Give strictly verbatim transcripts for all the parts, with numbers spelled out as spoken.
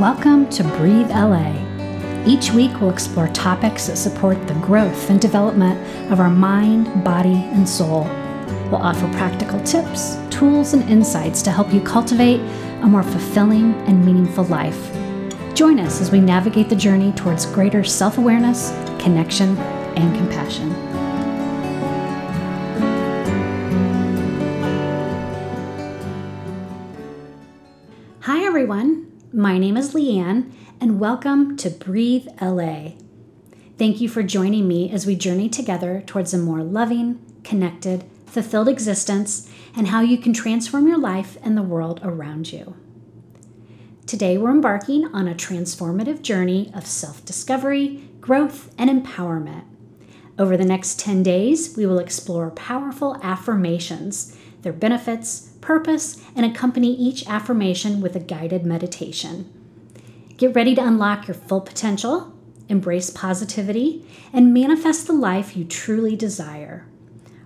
Welcome to Breathe L A. Each week we'll explore topics that support the growth and development of our mind, body, and soul. We'll offer practical tips, tools, and insights to help you cultivate a more fulfilling and meaningful life. Join us as we navigate the journey towards greater self-awareness, connection, and compassion. Hi everyone. My name is Leanne, and welcome to Breathe L A. Thank you for joining me as we journey together towards a more loving, connected, fulfilled existence and how you can transform your life and the world around you. Today, we're embarking on a transformative journey of self-discovery, growth, and empowerment. Over the next ten days, we will explore powerful affirmations, their benefits, purpose, and accompany each affirmation with a guided meditation. Get ready to unlock your full potential, embrace positivity, and manifest the life you truly desire.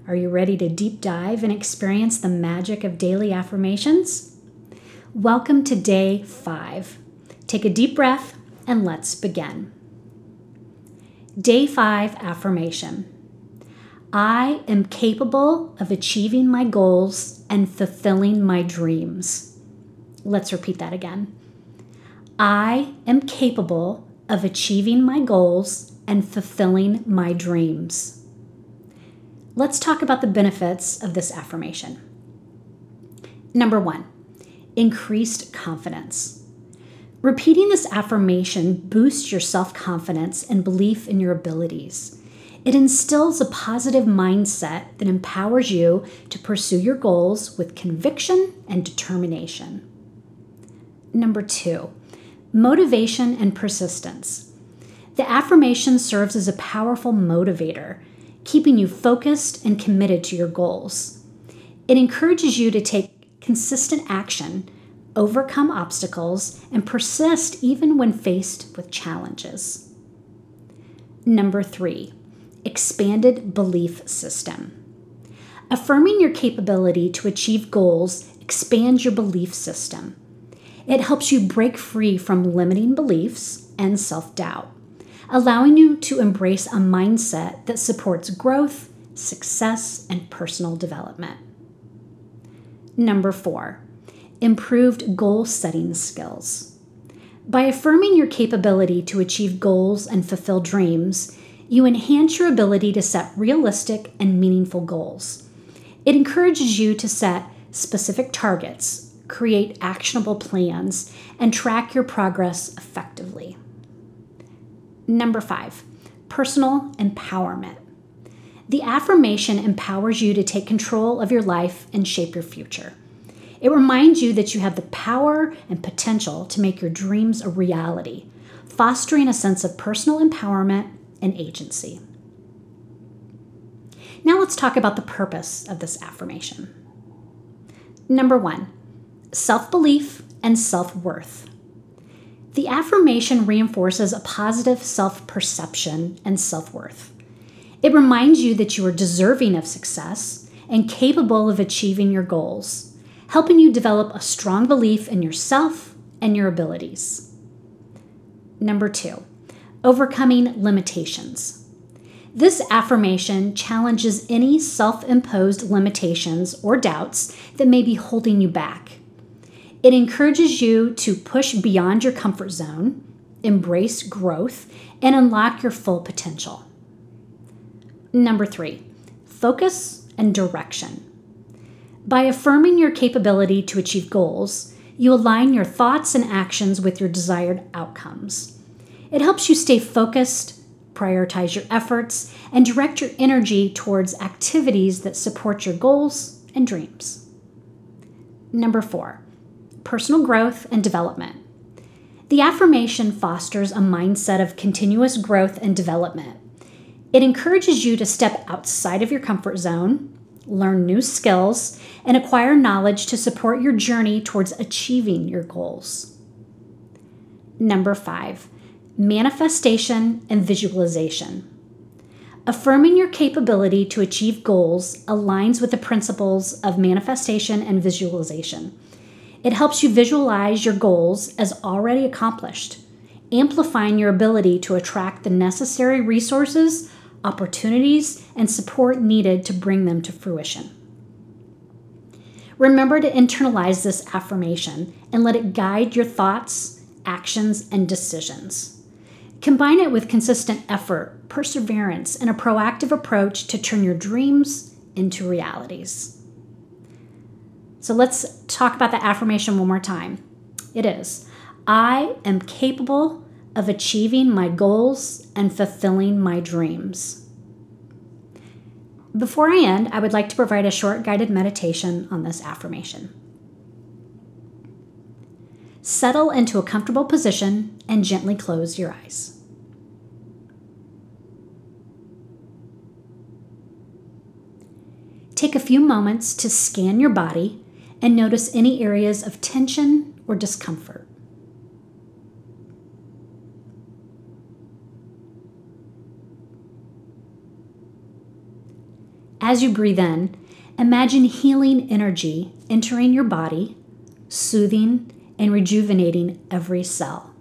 Are you ready to deep dive and experience the magic of daily affirmations? Welcome to day five. Take a deep breath and let's begin. Day five affirmation. I am capable of achieving my goals and fulfilling my dreams. Let's repeat that again. I am capable of achieving my goals and fulfilling my dreams. Let's talk about the benefits of this affirmation. Number one, increased confidence. Repeating this affirmation boosts your self-confidence and belief in your abilities. It instills a positive mindset that empowers you to pursue your goals with conviction and determination. Number two, motivation and persistence. The affirmation serves as a powerful motivator, keeping you focused and committed to your goals. It encourages you to take consistent action, overcome obstacles, and persist even when faced with challenges. Number three, expanded belief system. Affirming your capability to achieve goals expands your belief system. It helps you break free from limiting beliefs and self-doubt, allowing you to embrace a mindset that supports growth, success, and personal development. Number four, improved goal-setting skills. By affirming your capability to achieve goals and fulfill dreams, you enhance your ability to set realistic and meaningful goals. It encourages you to set specific targets, create actionable plans, and track your progress effectively. Number five, personal empowerment. The affirmation empowers you to take control of your life and shape your future. It reminds you that you have the power and potential to make your dreams a reality, fostering a sense of personal empowerment and agency. Now let's talk about the purpose of this affirmation. Number one, self-belief and self-worth. The affirmation reinforces a positive self-perception and self-worth. It reminds you that you are deserving of success and capable of achieving your goals, helping you develop a strong belief in yourself and your abilities. Number two, overcoming limitations. This affirmation challenges any self-imposed limitations or doubts that may be holding you back. It encourages you to push beyond your comfort zone, embrace growth, and unlock your full potential. Number three, focus and direction. By affirming your capability to achieve goals, you align your thoughts and actions with your desired outcomes. It helps you stay focused, prioritize your efforts, and direct your energy towards activities that support your goals and dreams. Number four, personal growth and development. The affirmation fosters a mindset of continuous growth and development. It encourages you to step outside of your comfort zone, learn new skills, and acquire knowledge to support your journey towards achieving your goals. Number five, manifestation and visualization. Affirming your capability to achieve goals aligns with the principles of manifestation and visualization. It helps you visualize your goals as already accomplished, amplifying your ability to attract the necessary resources, opportunities, and support needed to bring them to fruition. Remember to internalize this affirmation and let it guide your thoughts, actions, and decisions. Combine it with consistent effort, perseverance, and a proactive approach to turn your dreams into realities. So let's talk about the affirmation one more time. It is, I am capable of achieving my goals and fulfilling my dreams. Before I end, I would like to provide a short guided meditation on this affirmation. Settle into a comfortable position and gently close your eyes. Take a few moments to scan your body and notice any areas of tension or discomfort. As you breathe in, imagine healing energy entering your body, soothing and rejuvenating every cell.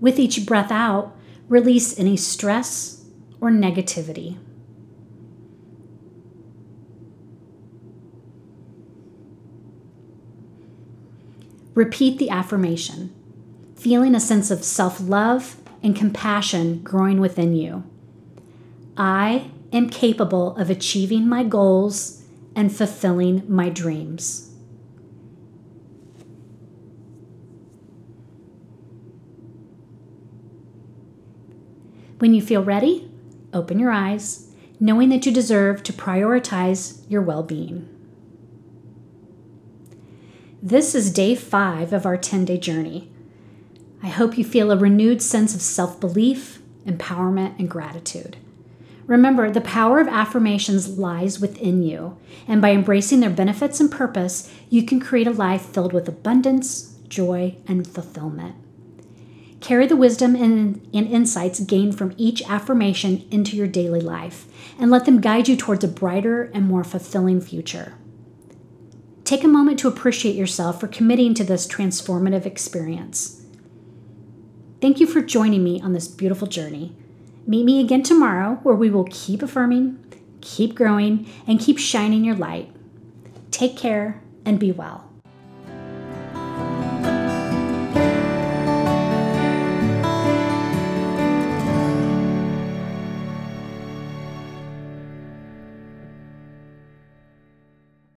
With each breath out, release any stress or negativity. Repeat the affirmation, feeling a sense of self-love and compassion growing within you. I am capable of achieving my goals and fulfilling my dreams. When you feel ready, open your eyes, knowing that you deserve to prioritize your well-being. This is day five of our ten-day journey. I hope you feel a renewed sense of self-belief, empowerment, and gratitude. Remember, the power of affirmations lies within you, and by embracing their benefits and purpose, you can create a life filled with abundance, joy, and fulfillment. Carry the wisdom and, and insights gained from each affirmation into your daily life, and let them guide you towards a brighter and more fulfilling future. Take a moment to appreciate yourself for committing to this transformative experience. Thank you for joining me on this beautiful journey. Meet me again tomorrow where we will keep affirming, keep growing, and keep shining your light. Take care and be well.